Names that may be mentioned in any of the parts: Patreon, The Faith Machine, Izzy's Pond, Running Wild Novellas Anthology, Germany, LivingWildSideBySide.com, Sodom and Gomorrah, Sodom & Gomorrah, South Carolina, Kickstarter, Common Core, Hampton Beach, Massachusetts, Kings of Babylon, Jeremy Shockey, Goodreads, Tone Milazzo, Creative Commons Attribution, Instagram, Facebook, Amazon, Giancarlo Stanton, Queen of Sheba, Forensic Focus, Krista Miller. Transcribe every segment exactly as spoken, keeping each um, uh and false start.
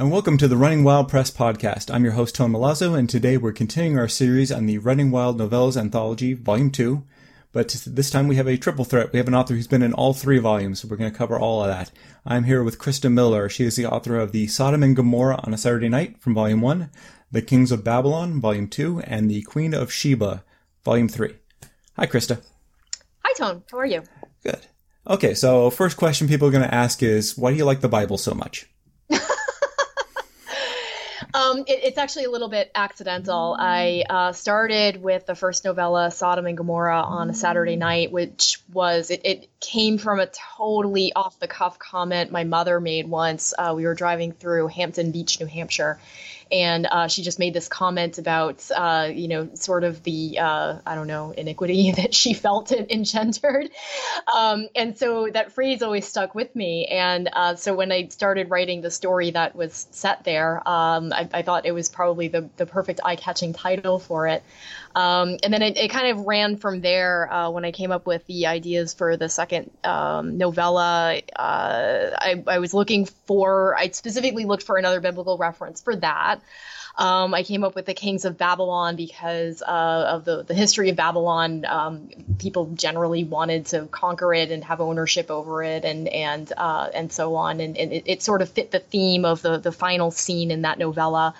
And welcome to the Running Wild Press podcast. I'm your host, Tone Milazzo, and today we're continuing our series on the Running Wild Novellas Anthology, Volume two. But this time we have a triple threat. We have an author who's been in all three volumes, so we're going to cover all of that. I'm here with Krista Miller. She is the author of the Sodom and Gomorrah on a Saturday Night from Volume one, the Kings of Babylon, Volume two, and the Queen of Sheba, Volume three. Hi, Krista. Hi, Tone. How are you? Good. Okay, so first question people are going to ask is, why do you like the Bible so much? Um, it, it's actually a little bit accidental. I uh, started with the first novella, Sodom and Gomorrah, on a Saturday night, which was, it, it came from a totally off-the-cuff comment my mother made once. Uh, we were driving through Hampton Beach, New Hampshire, and uh, she just made this comment about, uh, you know, sort of the, uh, I don't know, iniquity that she felt it engendered. Um, and so that phrase always stuck with me. And uh, so when I started writing the story that was set there, um, I, I thought it was probably the, the perfect eye-catching title for it. Um, and then it, it kind of ran from there uh, when I came up with the ideas for the second um, novella. Uh, I, I was looking for, I specifically looked for another biblical reference for that. Um, I came up with the Kings of Babylon because uh, of the, the history of Babylon. Um, people generally wanted to conquer it and have ownership over it, and and uh, and so on. And, and it, it sort of fit the theme of the the final scene in that novella.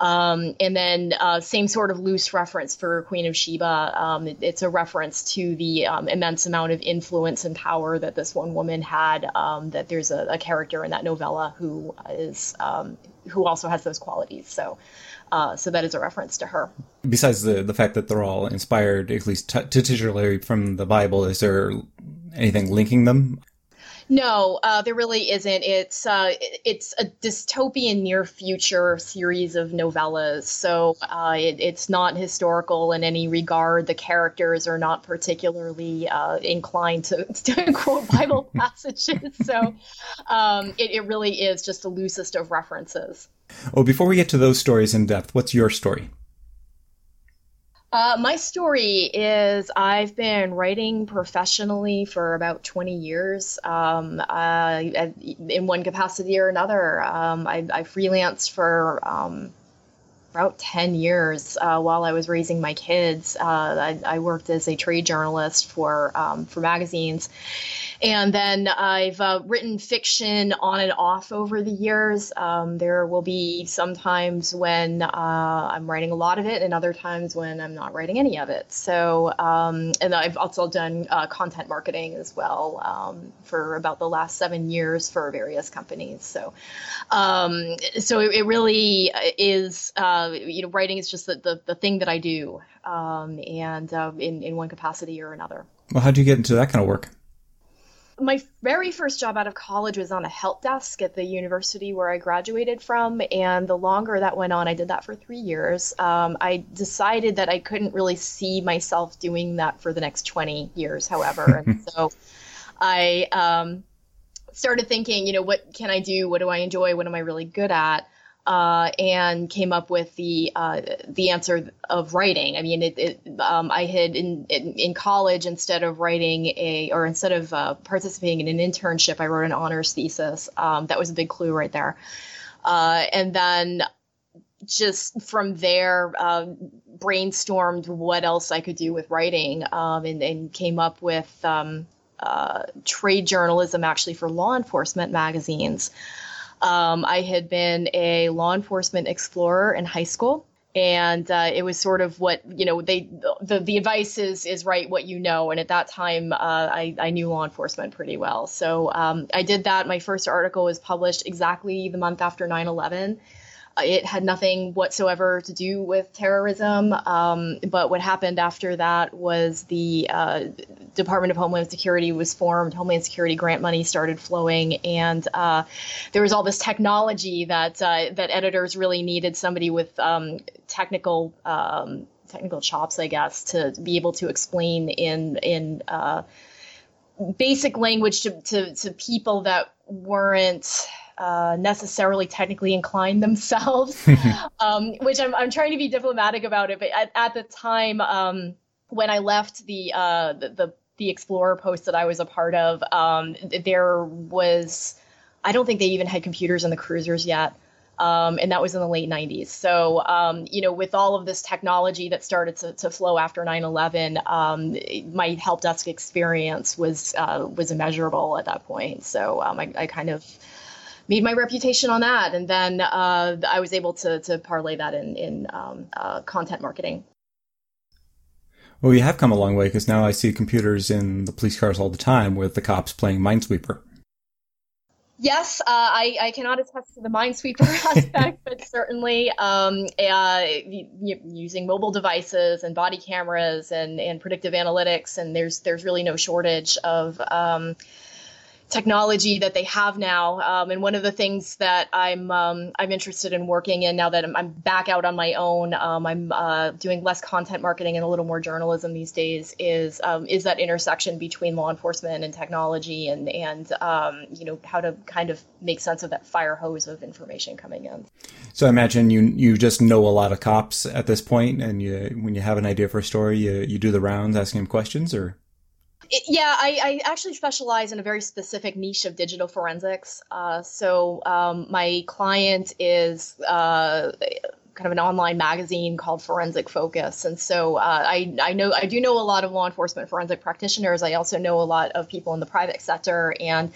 Um, and then uh, same sort of loose reference for Queen of Sheba. Um, it, it's a reference to the um, immense amount of influence and power that this one woman had, um, that there's a, a character in that novella who is um, who also has those qualities. So uh, so that is a reference to her. Besides the, the fact that they're all inspired, at least t- titularly from the Bible, is there anything linking them? No, uh, there really isn't. It's uh, it's a dystopian near future series of novellas, so uh, it, it's not historical in any regard. The characters are not particularly uh, inclined to, to quote Bible passages, so um, it, it really is just the loosest of references. Oh, before we get to those stories in depth, what's your story? Uh, my story is I've been writing professionally for about twenty years um, uh, in one capacity or another. Um, I, I freelanced for um, about ten years uh, while I was raising my kids. Uh, I, I worked as a trade journalist for um, for magazines. And then I've uh, written fiction on and off over the years. Um, there will be some times when uh, I'm writing a lot of it and other times when I'm not writing any of it. So, um, and I've also done uh, content marketing as well um, for about the last seven years for various companies. So, um, so it, it really is, uh, you know, writing is just the, the, the thing that I do um, and uh, in, in one capacity or another. Well, how'd you get into that kind of work? My very first job out of college was on a help desk at the university where I graduated from. And the longer that went on, I did that for three years. Um, I decided that I couldn't really see myself doing that for the next twenty years, however. And so I um, started thinking, you know, what can I do? What do I enjoy? What am I really good at? Uh, and came up with the uh, the answer of writing. I mean, it, it, um, I had in, in in college, instead of writing a or instead of uh, participating in an internship, I wrote an honors thesis. Um, that was a big clue right there. Uh, and then just from there, uh, brainstormed what else I could do with writing, um, and, and came up with um, uh, trade journalism actually for law enforcement magazines. Um, I had been a law enforcement explorer in high school, and uh, it was sort of what, you know, they the, the advice is, is write what you know. And at that time, uh, I, I knew law enforcement pretty well. So um, I did that. My first article was published exactly the month after nine eleven. It had nothing whatsoever to do with terrorism. Um, but what happened after that was the uh, Department of Homeland Security was formed. Homeland Security grant money started flowing. And uh, there was all this technology that uh, that editors really needed somebody with um, technical um, technical chops, I guess, to be able to explain in in uh, basic language to, to, to people that weren't Uh, necessarily technically inclined themselves, um, which I'm, I'm trying to be diplomatic about it. But at, at the time um, when I left the, uh, the, the, the Explorer post that I was a part of, um, there was, I don't think they even had computers on the cruisers yet. Um, and that was in the late nineties. So, um, you know, with all of this technology that started to, to flow after nine eleven, um, my help desk experience was uh, was immeasurable at that point. So um, I, I kind of made my reputation on that. And then uh, I was able to, to parlay that in, in um, uh, content marketing. Well, we have come a long way, because now I see computers in the police cars all the time with the cops playing Minesweeper. Yes, uh, I, I cannot attest to the Minesweeper aspect, but certainly um, uh, using mobile devices and body cameras and, and predictive analytics, and there's there's really no shortage of um, technology that they have now. Um, and one of the things that I'm um, I'm interested in working in now that I'm, I'm back out on my own, um, I'm uh, doing less content marketing and a little more journalism these days, is um, is that intersection between law enforcement and technology, and and um, you know, how to kind of make sense of that fire hose of information coming in. So I imagine you you just know a lot of cops at this point, and you when you have an idea for a story, you you do the rounds asking them questions, or. It, yeah, I, I actually specialize in a very specific niche of digital forensics. Uh, so um, my client is uh, kind of an online magazine called Forensic Focus. And so uh, I, I know I do know a lot of law enforcement forensic practitioners. I also know a lot of people in the private sector. And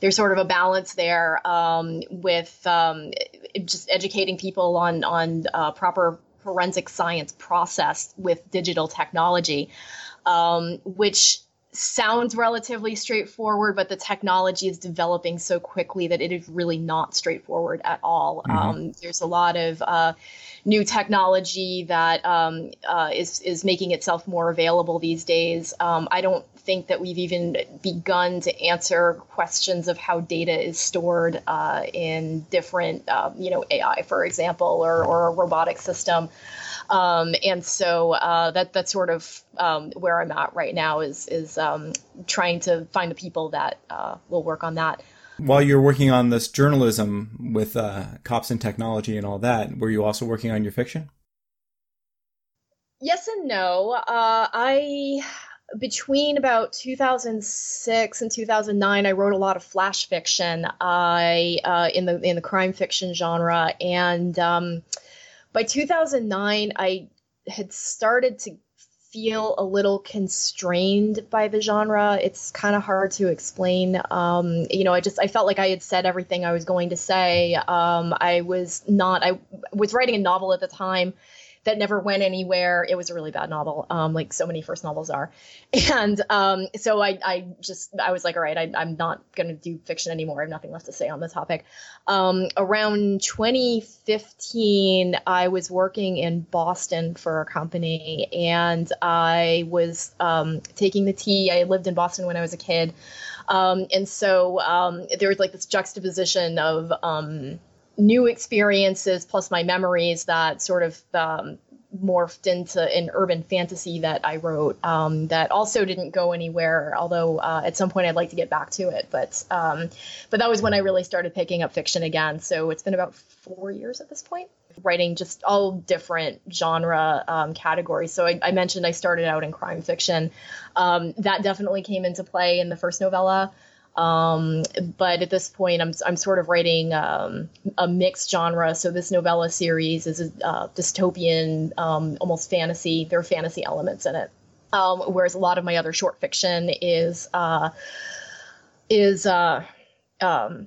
there's sort of a balance there um, with um, just educating people on, on uh, proper forensic science process with digital technology, um, which sounds relatively straightforward, but the technology is developing so quickly that it is really not straightforward at all. Mm-hmm. Um, there's a lot of uh, new technology that um, uh, is is making itself more available these days. Um, I don't think that we've even begun to answer questions of how data is stored uh, in different, uh, you know, A I, for example, or, or a robotic system. Um, and so uh, that that's sort of um, where I'm at right now is is um, trying to find the people that uh, will work on that. While you're working on this journalism with uh, cops and technology and all that, were you also working on your fiction? Yes and no. Uh, I... Between about two thousand six and two thousand nine, I wrote a lot of flash fiction. I uh, in the in the crime fiction genre, and um, by two thousand nine, I had started to feel a little constrained by the genre. It's kind of hard to explain. Um, you know, I just I felt like I had said everything I was going to say. Um, I was not. I was writing a novel at the time that never went anywhere. It was a really bad novel, um, like so many first novels are. And um, so I, I just, I was like, all right, I, I'm not going to do fiction anymore. I have nothing left to say on the topic. Um, around twenty fifteen, I was working in Boston for a company, and I was um, taking the T. I lived in Boston when I was a kid. Um, and so um, there was like this juxtaposition of um, new experiences plus my memories that sort of um, morphed into an urban fantasy that I wrote um, that also didn't go anywhere, although uh, at some point I'd like to get back to it. But um, but that was when I really started picking up fiction again. So it's been about four years at this point, writing just all different genre um, categories. So I, I mentioned I started out in crime fiction. Um, that definitely came into play in the first novella. Um, but at this point, I'm I'm sort of writing um, a mixed genre. So this novella series is a uh, dystopian, um, almost fantasy. There are fantasy elements in it, um, whereas a lot of my other short fiction is uh, is uh, um,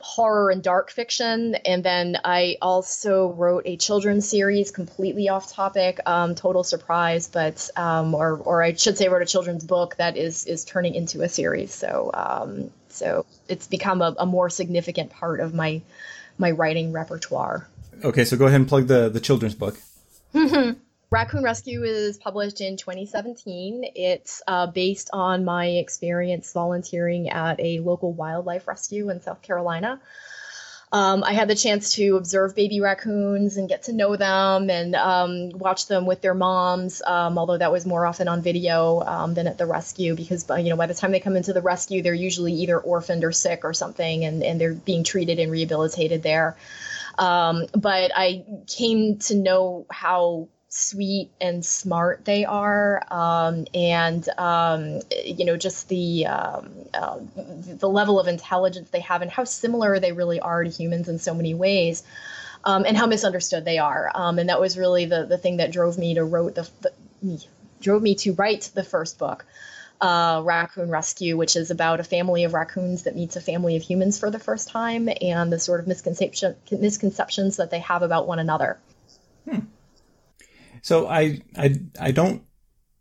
horror and dark fiction. And then I also wrote a children's series, completely off topic, um, total surprise, but, um, or, or I should say wrote a children's book that is, is turning into a series. So, um, so it's become a, a more significant part of my, my writing repertoire. Okay. So go ahead and plug the, the children's book. Mm-hmm. Raccoon Rescue is published in twenty seventeen. It's uh, based on my experience volunteering at a local wildlife rescue in South Carolina. Um, I had the chance to observe baby raccoons and get to know them and um, watch them with their moms, um, although that was more often on video um, than at the rescue, because you know by the time they come into the rescue, they're usually either orphaned or sick or something, and, and they're being treated and rehabilitated there. Um, but I came to know how sweet and smart they are, um, and um, you know, just the um, uh, the level of intelligence they have, and how similar they really are to humans in so many ways, um, and how misunderstood they are. Um, and that was really the the thing that drove me to wrote the, the me, drove me to write the first book, uh, Raccoon Rescue, which is about a family of raccoons that meets a family of humans for the first time, and the sort of misconception misconceptions that they have about one another. Hmm. So I, I, I don't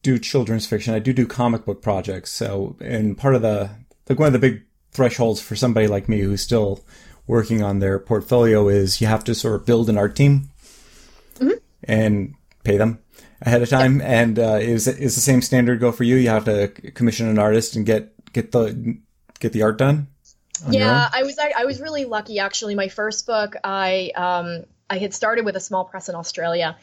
do children's fiction. I do do comic book projects. So, and part of the, like one of the big thresholds for somebody like me who's still working on their portfolio is you have to sort of build an art team mm-hmm. and pay them ahead of time. Yeah. And, uh, is, is the same standard go for you? You have to commission an artist and get, get the, get the art done? Yeah, I was, I, I was really lucky actually. My first book, I, um, I had started with a small press in Australia.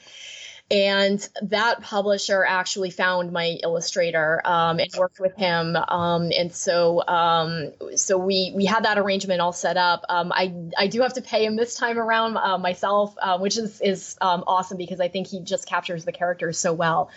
And that publisher actually found my illustrator um, and worked with him. Um, and so um, so we we had that arrangement all set up. Um, I, I do have to pay him this time around uh, myself, uh, which is, is um, awesome because I think he just captures the characters so well.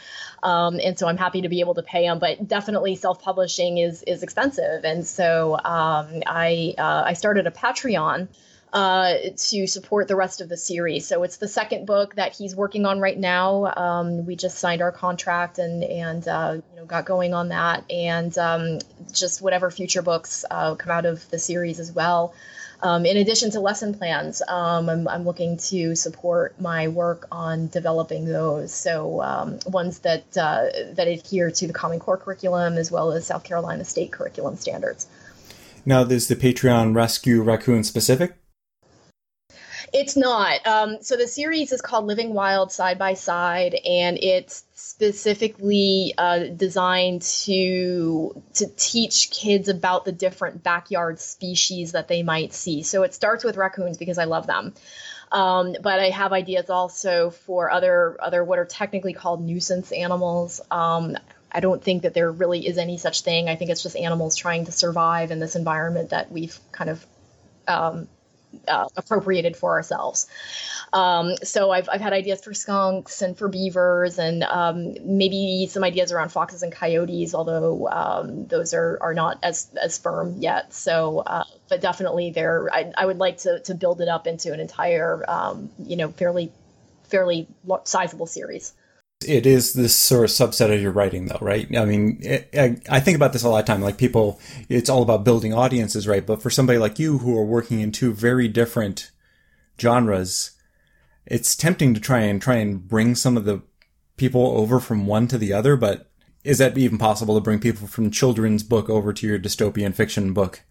Um, and so I'm happy to be able to pay him. But definitely self-publishing is is expensive. And so um, I uh, I started a Patreon uh, to support the rest of the series. So it's the second book that he's working on right now. Um, we just signed our contract and, and, uh, you know, got going on that, and, um, just whatever future books, uh, come out of the series as well. Um, in addition to lesson plans, um, I'm, I'm looking to support my work on developing those. So, um, ones that, uh, that adhere to the Common Core curriculum as well as South Carolina state curriculum standards. Now there's the Patreon Rescue Raccoon specific. It's not. Um, so the series is called Living Wild Side by Side, and it's specifically uh, designed to to teach kids about the different backyard species that they might see. So it starts with raccoons because I love them. Um, but I have ideas also for other other what are technically called nuisance animals. Um, I don't think that there really is any such thing. I think it's just animals trying to survive in this environment that we've kind of um, – Uh, appropriated for ourselves. Um, so I've, I've had ideas for skunks and for beavers, and um, maybe some ideas around foxes and coyotes, although um, those are, are not as, as firm yet. So, uh, but definitely there, I, I would like to, to build it up into an entire, um, you know, fairly, fairly sizable series. It is this sort of subset of your writing, though, right? I mean, it, I, I think about this a lot of time. Like people, it's all about building audiences, right? But for somebody like you who are working in two very different genres, it's tempting to try and try and bring some of the people over from one to the other. But is that even possible to bring people from children's book over to your dystopian fiction book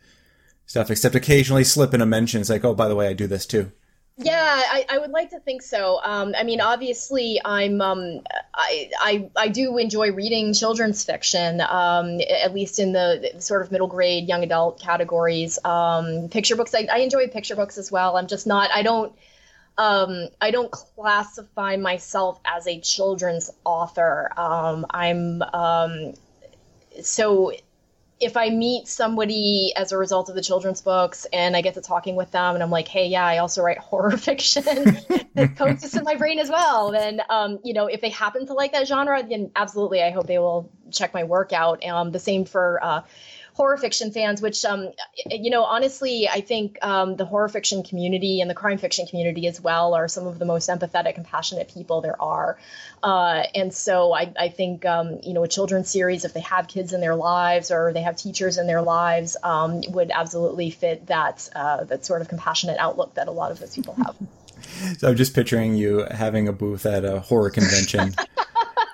stuff? Except occasionally slip in a mention. It's like, oh, by the way, I do this too. Yeah, I, I would like to think so. Um, I mean, obviously, I'm um, I, I I do enjoy reading children's fiction, um, at least in the sort of middle grade, young adult categories. Um, picture books, I, I enjoy picture books as well. I'm just not. I don't. Um, I don't classify myself as a children's author. Um, I'm um, so. If I meet somebody as a result of the children's books and I get to talking with them and I'm like, hey, yeah, I also write horror fiction that coexists in my brain as well. Then, um, you know, if they happen to like that genre, then absolutely, I hope they will check my work out. Um, the same for uh, horror fiction fans, which, um, you know, honestly, I think um, the horror fiction community and the crime fiction community as well are some of the most empathetic and passionate people there are. Uh, and so I, I think, um, you know, a children's series, if they have kids in their lives or they have teachers in their lives, um, would absolutely fit that, uh, that sort of compassionate outlook that a lot of those people have. So I'm just picturing you having a booth at a horror convention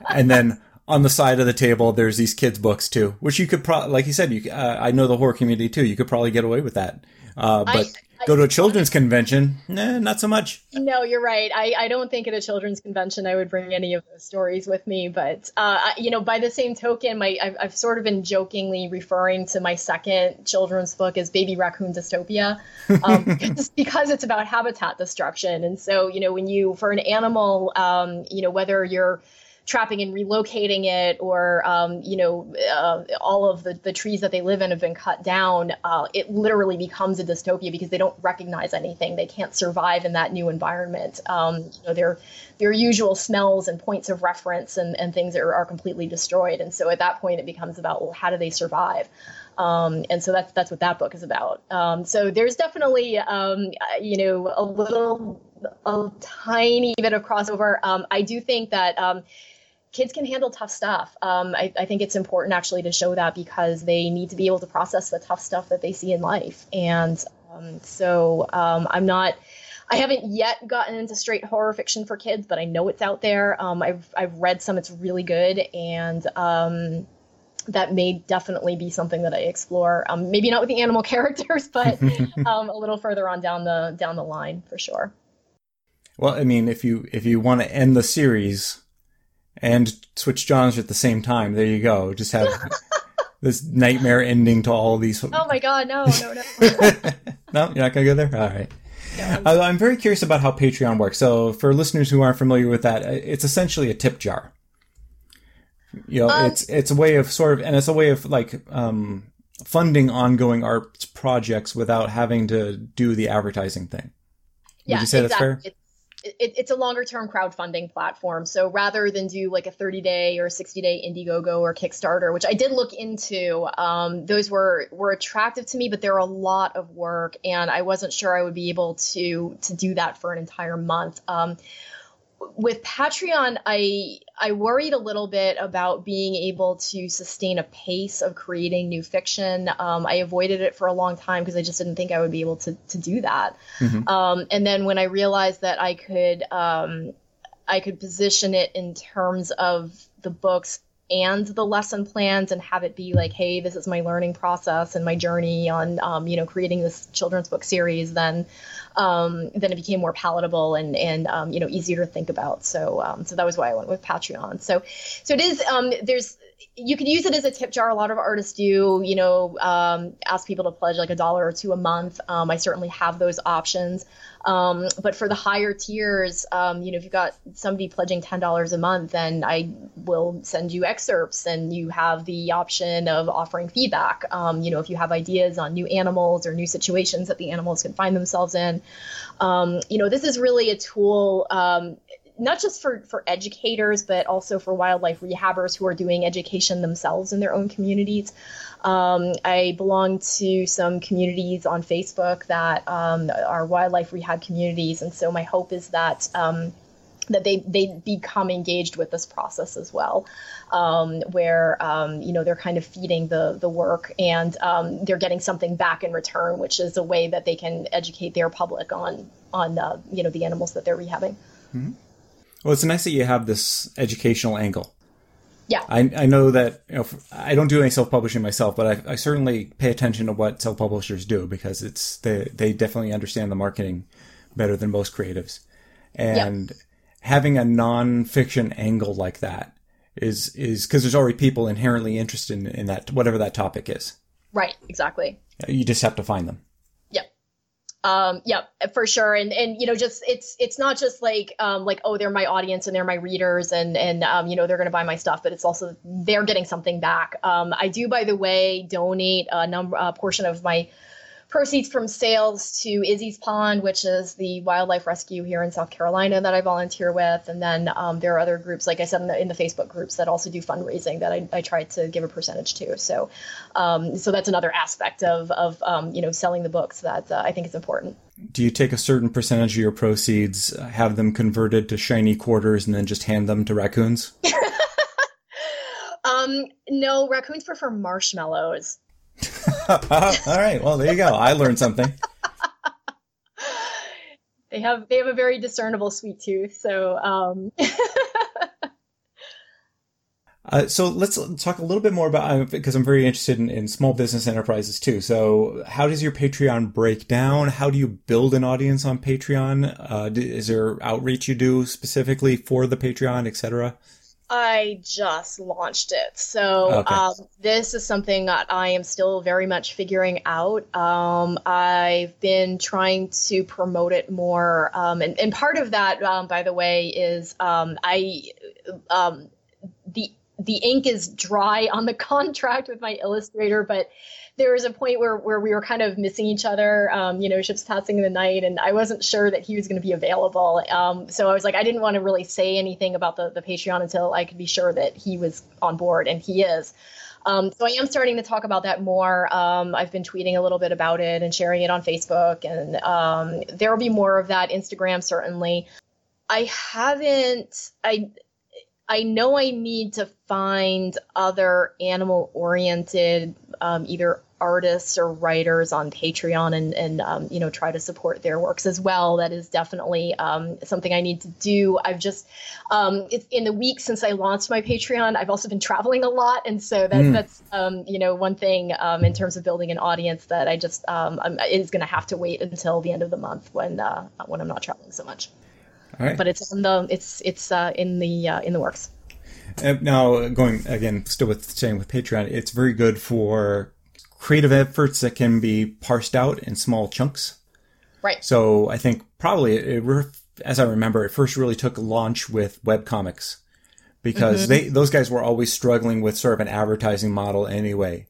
and then on the side of the table, there's these kids' books too, which you could probably, like you said, you, uh, I know the horror community too. You could probably get away with that. Uh, but I, I, go to a children's convention, nah, not so much. No, you're right. I, I don't think at a children's convention I would bring any of those stories with me. But, uh, you know, by the same token, my I've, I've sort of been jokingly referring to my second children's book as Baby Raccoon Dystopia, um, because it's about habitat destruction. And so, you know, when you, for an animal, um, you know, whether you're trapping and relocating it, or, um, you know, uh, all of the, the trees that they live in have been cut down, uh, it literally becomes a dystopia because they don't recognize anything. They can't survive in that new environment. Um, you know, their their usual smells and points of reference and, and things are, are completely destroyed. And so at that point, it becomes about, well, how do they survive? Um, and so that's, that's what that book is about. Um, so there's definitely, um, you know, a little, a tiny bit of crossover. Um, I do think that, um, kids can handle tough stuff. Um, I, I think it's important actually to show that because they need to be able to process the tough stuff that they see in life. And, um, so, um, I'm not, I haven't yet gotten into straight horror fiction for kids, but I know it's out there. Um, I've, I've read some, it's really good. And, um, that may definitely be something that I explore. Um, maybe not with the animal characters, but um, a little further on down the down the line for sure. Well, I mean, if you if you want to end the series and switch genres at the same time, there you go. Just have this nightmare ending to all these. Oh my God! No, no, no. No, you're not gonna go there. All right. No. Uh, I'm very curious about how Patreon works. So, for listeners who aren't familiar with that, it's essentially a tip jar. You know, um, it's it's a way of sort of, and it's a way of like um, funding ongoing arts projects without having to do the advertising thing. Yeah, would you say exactly. That's fair? It's, it, it's a longer term crowdfunding platform. So rather than do like a thirty day or sixty day Indiegogo or Kickstarter, which I did look into, um, those were were attractive to me, but they're a lot of work, and I wasn't sure I would be able to to do that for an entire month. Um, With Patreon, I I worried a little bit about being able to sustain a pace of creating new fiction. Um, I avoided it for a long time because I just didn't think I would be able to to do that. Mm-hmm. Um, and then when I realized that I could um, I could position it in terms of the books and the lesson plans and have it be like, hey, this is my learning process and my journey on, um, you know, creating this children's book series, then, um, then it became more palatable and, and, um, you know, easier to think about. So, um, so that was why I went with Patreon. So, so it is, um, there's, you can use it as a tip jar. A lot of artists do, you know, um, ask people to pledge like a dollar or two a month. Um, I certainly have those options. Um, but for the higher tiers, um, you know, if you've got somebody pledging ten dollars a month, then I will send you excerpts and you have the option of offering feedback. Um, you know, if you have ideas on new animals or new situations that the animals can find themselves in, um, you know, this is really a tool, um, not just for, for educators, but also for wildlife rehabbers who are doing education themselves in their own communities. Um, I belong to some communities on Facebook that um, are wildlife rehab communities. And so my hope is that um, that they, they become engaged with this process as well, um, where, um, you know, they're kind of feeding the, the work and um, they're getting something back in return, which is a way that they can educate their public on, on uh, you know, the animals that they're rehabbing. Mm-hmm. Well, it's nice that you have this educational angle. Yeah. I, I know that, you know, I don't do any self-publishing myself, but I, I certainly pay attention to what self-publishers do because it's they, they definitely understand the marketing better than most creatives. And yeah. Having a non-fiction angle like that is is because there's already people inherently interested in, in that, whatever that topic is. Right. Exactly. You just have to find them. Um, yeah, for sure. And, and, you know, just, it's, it's not just like, um, like, oh, they're my audience and they're my readers and, and, um, you know, they're going to buy my stuff, but it's also, they're getting something back. Um, I do, by the way, donate a number, a portion of my proceeds from sales to Izzy's Pond, which is the wildlife rescue here in South Carolina that I volunteer with. And then, um, there are other groups, like I said, in the, in the Facebook groups that also do fundraising that I, I try to give a percentage to. So, um, so that's another aspect of, of, um, you know, selling the books that uh, I think is important. Do you take a certain percentage of your proceeds, have them converted to shiny quarters and then just hand them to raccoons? um, no, raccoons prefer marshmallows. All right. Well, there you go. I learned something. They have they have a very discernible sweet tooth. So, um... uh, so let's talk a little bit more about because I'm very interested in, in small business enterprises too. So, how does your Patreon break down? How do you build an audience on Patreon? Uh, is there outreach you do specifically for the Patreon, et cetera? I just launched it. So okay. um, this is something that I am still very much figuring out. Um, I've been trying to promote it more. Um, and, and part of that, um, by the way, is um, I um, the the ink is dry on the contract with my illustrator, but there was a point where, where we were kind of missing each other, um, you know, ships passing in the night, and I wasn't sure that he was going to be available. Um, so I was like, I didn't want to really say anything about the, the Patreon until I could be sure that he was on board, and he is. Um, so I am starting to talk about that more. Um, I've been tweeting a little bit about it and sharing it on Facebook, and um, there will be more of that. Instagram, certainly. I haven't, I, I know I need to find other animal-oriented um, either artists or writers on Patreon and, and um, you know, try to support their works as well. That is definitely um, something I need to do. I've just, um, it's, in the week since I launched my Patreon, I've also been traveling a lot. And so that's, mm. that's um, you know, one thing um, in terms of building an audience that I just, um, I'm, it's going to have to wait until the end of the month when uh, when I'm not traveling so much. All right. But it's on the it's it's uh, in the uh, in the works. Uh, now, going again, still with staying with Patreon, it's very good for creative efforts that can be parsed out in small chunks. Right. So I think probably it, it as I remember, it first really took launch with webcomics because mm-hmm. they those guys were always struggling with sort of an advertising model anyway.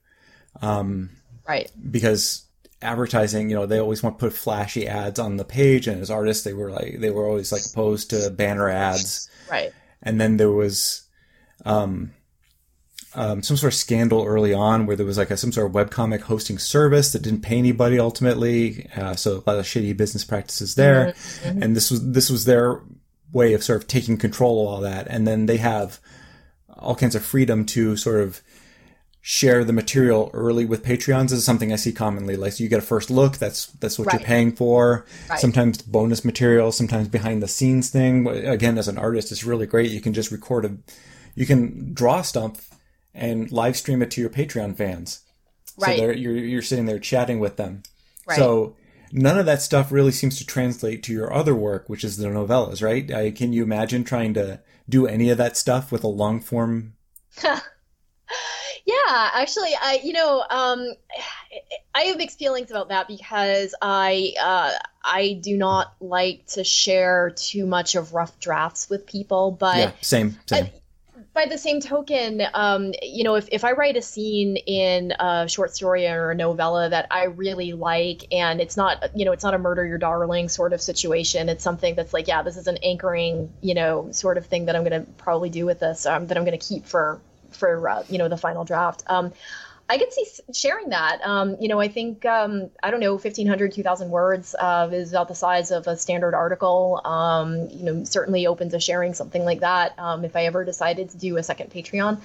Um, right. Because advertising, you know, they always want to put flashy ads on the page, and as artists they were like they were always like opposed to banner ads, right? And then there was um um some sort of scandal early on where there was like a some sort of webcomic hosting service that didn't pay anybody ultimately, uh, so a lot of shitty business practices there. Mm-hmm. And this was this was their way of sort of taking control of all that, and then they have all kinds of freedom to sort of share the material early with Patreons. This is something I see commonly. Like, so you get a first look. That's that's what right. you're paying for. Right. Sometimes bonus material, sometimes behind the scenes thing. Again, as an artist, it's really great. You can just record a, you can draw stuff and live stream it to your Patreon fans. Right. So you're you're sitting there chatting with them. Right. So none of that stuff really seems to translate to your other work, which is the novellas, right? I, can you imagine trying to do any of that stuff with a long form? Yeah, actually, I you know, um, I have mixed feelings about that because I uh, I do not like to share too much of rough drafts with people. But yeah, same, same. By, by the same token, um, you know, if, if I write a scene in a short story or a novella that I really like, and it's not, you know, it's not a murder your darling sort of situation. It's something that's like, yeah, this is an anchoring, you know, sort of thing that I'm going to probably do with this, um, that I'm going to keep for. for, uh, you know, the final draft. Um, I could see sharing that. Um, you know, I think, um, I don't know, fifteen hundred, two thousand words uh, is about the size of a standard article. Um, you know, certainly open to sharing something like that um, if I ever decided to do a second Patreon.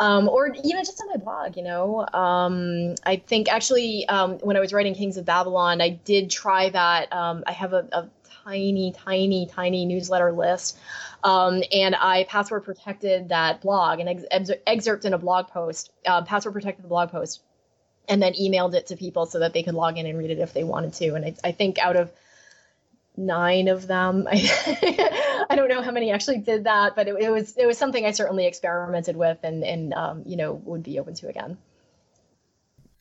Um, or, you know, just on my blog, you know. Um, I think actually um, when I was writing Kings of Babylon, I did try that. Um, I have a, a tiny, tiny, tiny newsletter list. Um, and I password protected that blog and ex- ex- excerpt in a blog post, uh, password protected the blog post, and then emailed it to people so that they could log in and read it if they wanted to. And I, I think out of nine of them, I, I don't know how many actually did that, but it, it was it was something I certainly experimented with and, and um, you know, would be open to again.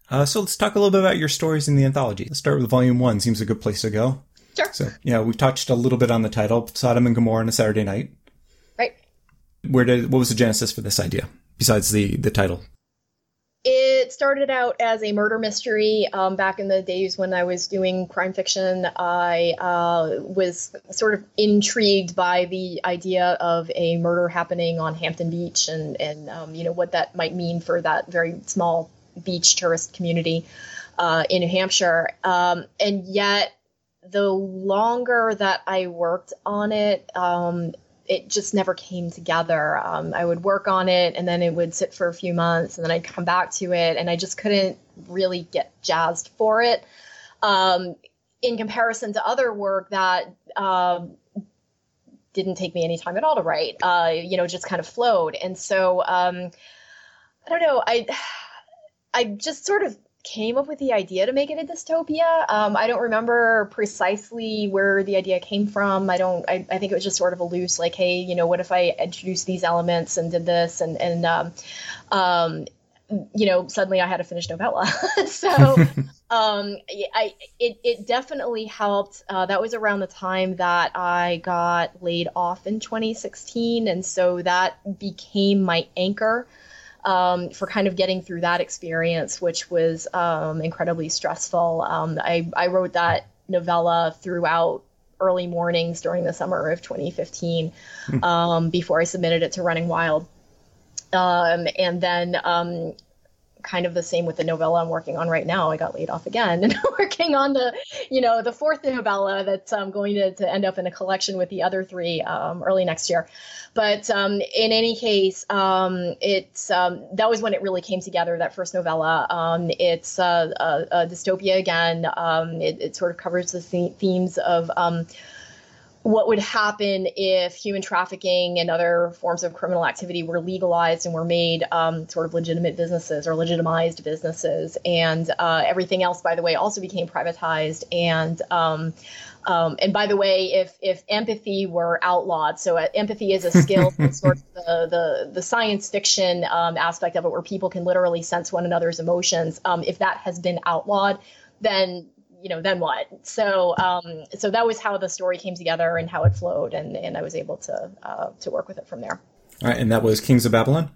Uh, so let's talk a little bit about your stories in the anthology. Let's start with volume one. Seems a good place to go. Sure. So, yeah, we touched a little bit on the title, Sodom and Gomorrah on a Saturday Night. Right. Where did what was the genesis for this idea, besides the, the title? It started out as a murder mystery. Um, back in the days when I was doing crime fiction, I uh, was sort of intrigued by the idea of a murder happening on Hampton Beach and, and um, you know, what that might mean for that very small beach tourist community uh, in New Hampshire. Um, and yet... the longer that I worked on it, um, it just never came together. Um, I would work on it and then it would sit for a few months and then I'd come back to it and I just couldn't really get jazzed for it. Um, in comparison to other work that, um, didn't take me any time at all to write, uh, you know, just kind of flowed. And so, um, I don't know, I, I just sort of came up with the idea to make it a dystopia. Um, I don't remember precisely where the idea came from. I don't, I, I think it was just sort of a loose, like, hey, you know, what if I introduced these elements and did this and, and, um, um, you know, suddenly I had a finished novella. So, um, I it, it definitely helped. Uh, that was around the time that I got laid off in twenty sixteen. And so that became my anchor um, for kind of getting through that experience, which was um, incredibly stressful. Um, I, I wrote that novella throughout early mornings during the summer of twenty fifteen um, before I submitted it to Running Wild. Um, and then um, kind of the same with the novella I'm working on right now. I got laid off again and working on the, you know, the fourth novella that's um, going to, to end up in a collection with the other three um, early next year. But um, in any case, um, it's um, that was when it really came together, that first novella. Um, it's uh, a, a dystopia again. Um, it, it sort of covers the th- themes of um, what would happen if human trafficking and other forms of criminal activity were legalized and were made um, sort of legitimate businesses or legitimized businesses. And uh, everything else, by the way, also became privatized. And um, um, and by the way, if if empathy were outlawed, so uh, empathy is a skill, sort of the, the, the science fiction um, aspect of it, where people can literally sense one another's emotions. Um, if that has been outlawed, then you know, then what? So, um, so that was how the story came together and how it flowed, and, and I was able to uh, to work with it from there. All right, and that was Kings of Babylon.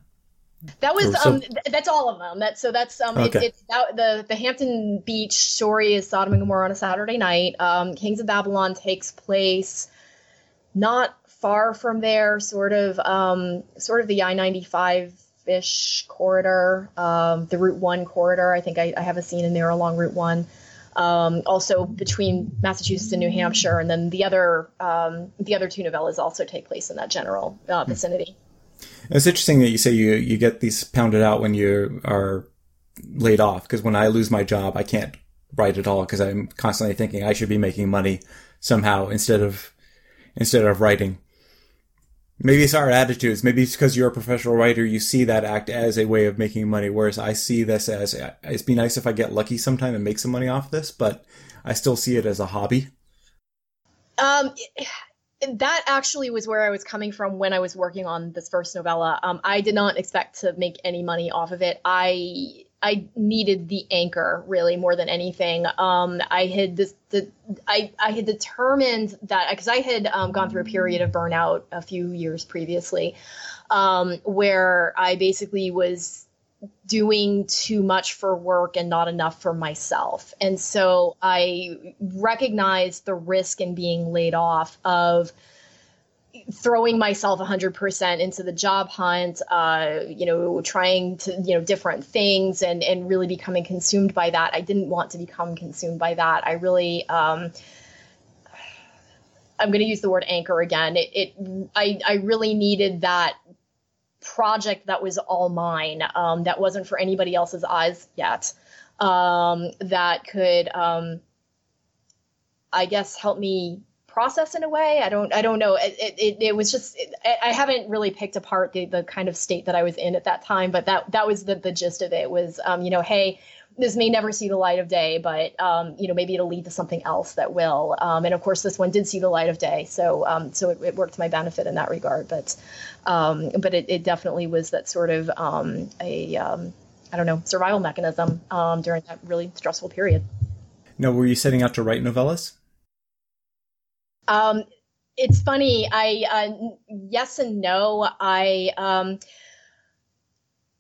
That was um, th- that's all of them. That's so that's um, okay. it's, it's that, the the Hampton Beach story is Sodom and Gomorrah on a Saturday night. Um, Kings of Babylon takes place not far from there, sort of um, sort of the I ninety-five ish corridor, um, the Route One corridor. I think I, I have a scene in there along Route One. Um, also between Massachusetts and New Hampshire, and then the other um, the other two novellas also take place in that general uh, vicinity. It's interesting that you say you, you get these pounded out when you are laid off, because when I lose my job, I can't write at all because I'm constantly thinking I should be making money somehow instead of instead of writing. Maybe it's our attitudes. Maybe it's because you're a professional writer, you see that act as a way of making money, whereas I see this as, it'd be nice if I get lucky sometime and make some money off this, but I still see it as a hobby. Um, that actually was where I was coming from when I was working on this first novella. Um, I did not expect to make any money off of it. I I needed the anchor really more than anything. Um, I had this, the, I, I had determined that because I had um, gone through a period of burnout a few years previously, um, where I basically was doing too much for work and not enough for myself. And so I recognized the risk in being laid off of throwing myself one hundred percent into the job hunt, uh, you know, trying to, you know, different things and, and really becoming consumed by that. I didn't want to become consumed by that. I really, um, I'm going to use the word anchor again. It, it I, I really needed that project that was all mine, um, that wasn't for anybody else's eyes yet, um, that could, um, I guess, help me process in a way. I don't, I don't know. It, it, it was just, it, I haven't really picked apart the, the kind of state that I was in at that time, but that, that was the, the gist of it was, um, you know, hey, this may never see the light of day, but, um, you know, maybe it'll lead to something else that will. Um, and of course this one did see the light of day. So, um, so it, it worked to my benefit in that regard, but, um, but it, it definitely was that sort of, um, a, um, I don't know, survival mechanism, um, during that really stressful period. Now, were you setting out to write novellas? Um, it's funny. I, uh, yes and no, I, um,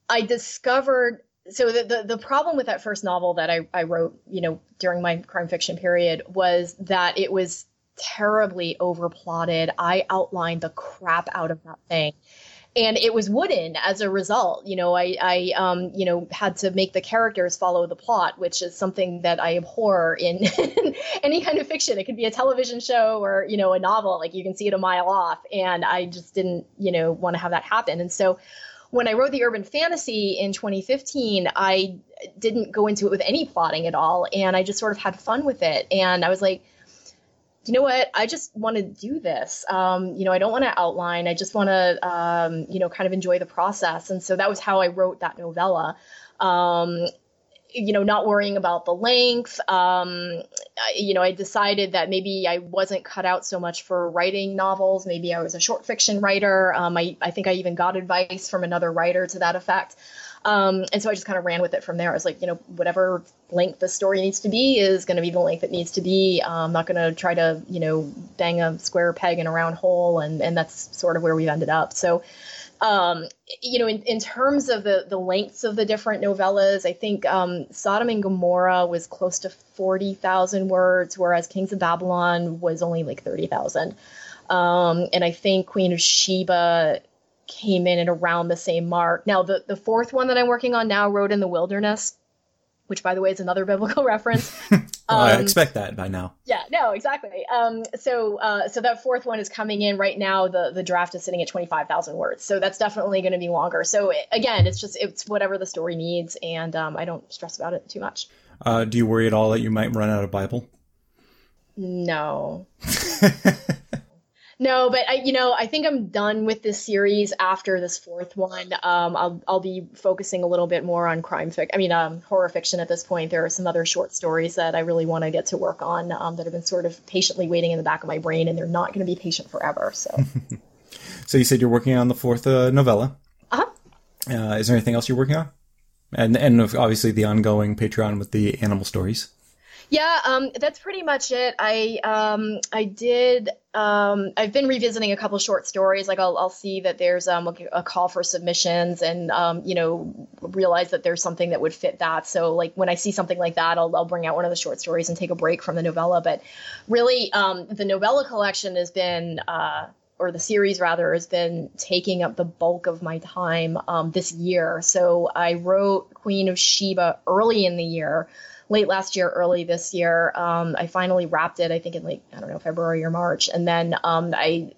I discovered, so the, the, the problem with that first novel that I, I wrote, you know, during my crime fiction period was that it was terribly overplotted. I outlined the crap out of that thing. And it was wooden as a result. You know, I, I um, you know, had to make the characters follow the plot, which is something that I abhor in any kind of fiction. It could be a television show or, you know, a novel, like you can see it a mile off. And I just didn't, you know, want to have that happen. And so when I wrote the urban fantasy in twenty fifteen, I didn't go into it with any plotting at all. And I just sort of had fun with it. And I was like, you know what, I just want to do this. Um, you know, I don't want to outline. I just want to, um, you know, kind of enjoy the process. And so that was how I wrote that novella. Um, you know, not worrying about the length. Um, you know, I decided that maybe I wasn't cut out so much for writing novels. Maybe I was a short fiction writer. Um, I, I think I even got advice from another writer to that effect. Um, and so I just kind of ran with it from there. I was like, you know, whatever length the story needs to be is going to be the length it needs to be. Uh, I'm not going to try to, you know, bang a square peg in a round hole. And, and that's sort of where we've ended up. So, um, you know, in, in terms of the, the lengths of the different novellas, I think um, Sodom and Gomorrah was close to forty thousand words, whereas Kings of Babylon was only like thirty thousand. Um, and I think Queen of Sheba came in at around the same mark. Now, the, the fourth one that I'm working on now, Road in the Wilderness, which, by the way, is another biblical reference. um, I expect that by now. Yeah, no, exactly. Um, so uh, so that fourth one is coming in right now. The, the draft is sitting at twenty-five thousand words. So that's definitely going to be longer. So it, again, it's just it's whatever the story needs. And um, I don't stress about it too much. Uh, do you worry at all that you might run out of Bible? No. No, but I, you know, I think I'm done with this series after this fourth one. Um, I'll I'll be focusing a little bit more on crime fic. I mean, um, horror fiction at this point. There are some other short stories that I really want to get to work on um, that have been sort of patiently waiting in the back of my brain, and they're not going to be patient forever. So, so you said you're working on the fourth uh, novella. Uh-huh. Uh, is there anything else you're working on? And and obviously the ongoing Patreon with the animal stories. Yeah, um, that's pretty much it. I um, I did. Um, I've been revisiting a couple short stories. Like I'll I'll see that there's um, a call for submissions, and um, you know, realize that there's something that would fit that. So like when I see something like that, I'll I'll bring out one of the short stories and take a break from the novella. But really, um, the novella collection has been, uh, or the series rather, has been taking up the bulk of my time um, this year. So I wrote Queen of Sheba early in the year. Late last year, early this year, um, I finally wrapped it, I think in like, I don't know, February or March. And then um, I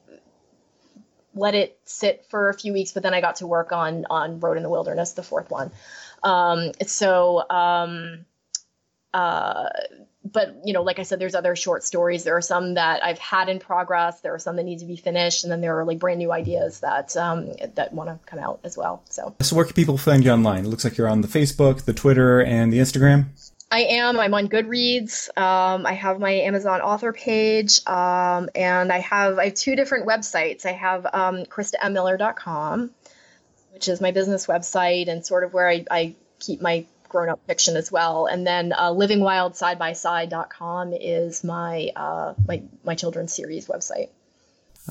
let it sit for a few weeks, but then I got to work on on Road in the Wilderness, the fourth one. Um, so, um, uh, but, you know, like I said, there's other short stories. There are some that I've had in progress. There are some that need to be finished. And then there are like brand new ideas that um, that want to come out as well. So. so where can people find you online? It looks like you're on the Facebook, the Twitter, and the Instagram. I am. I'm on Goodreads. Um, I have my Amazon author page, um, and I have I have two different websites. I have um, Krista M Miller dot com, which is my business website and sort of where I, I keep my grown-up fiction as well. And then uh, Living Wild Side by Side dot com is my, uh, my my children's series website.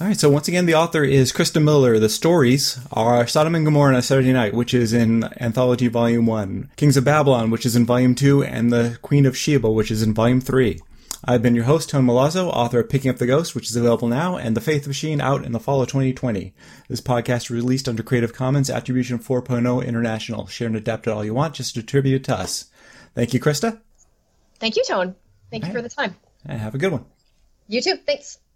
All right. So once again, the author is Krista Miller. The stories are Sodom and Gomorrah on a Saturday Night, which is in Anthology Volume one, Kings of Babylon, which is in Volume two, and The Queen of Sheba, which is in Volume three. I've been your host, Tone Milazzo, author of Picking Up the Ghost, which is available now, and The Faith Machine, out in the fall of twenty twenty. This podcast is released under Creative Commons Attribution four point oh International. Share and adapt it all you want, just attribute it to us. Thank you, Krista. Thank you, Tone. Thank all you right. for the time. And have a good one. You too. Thanks.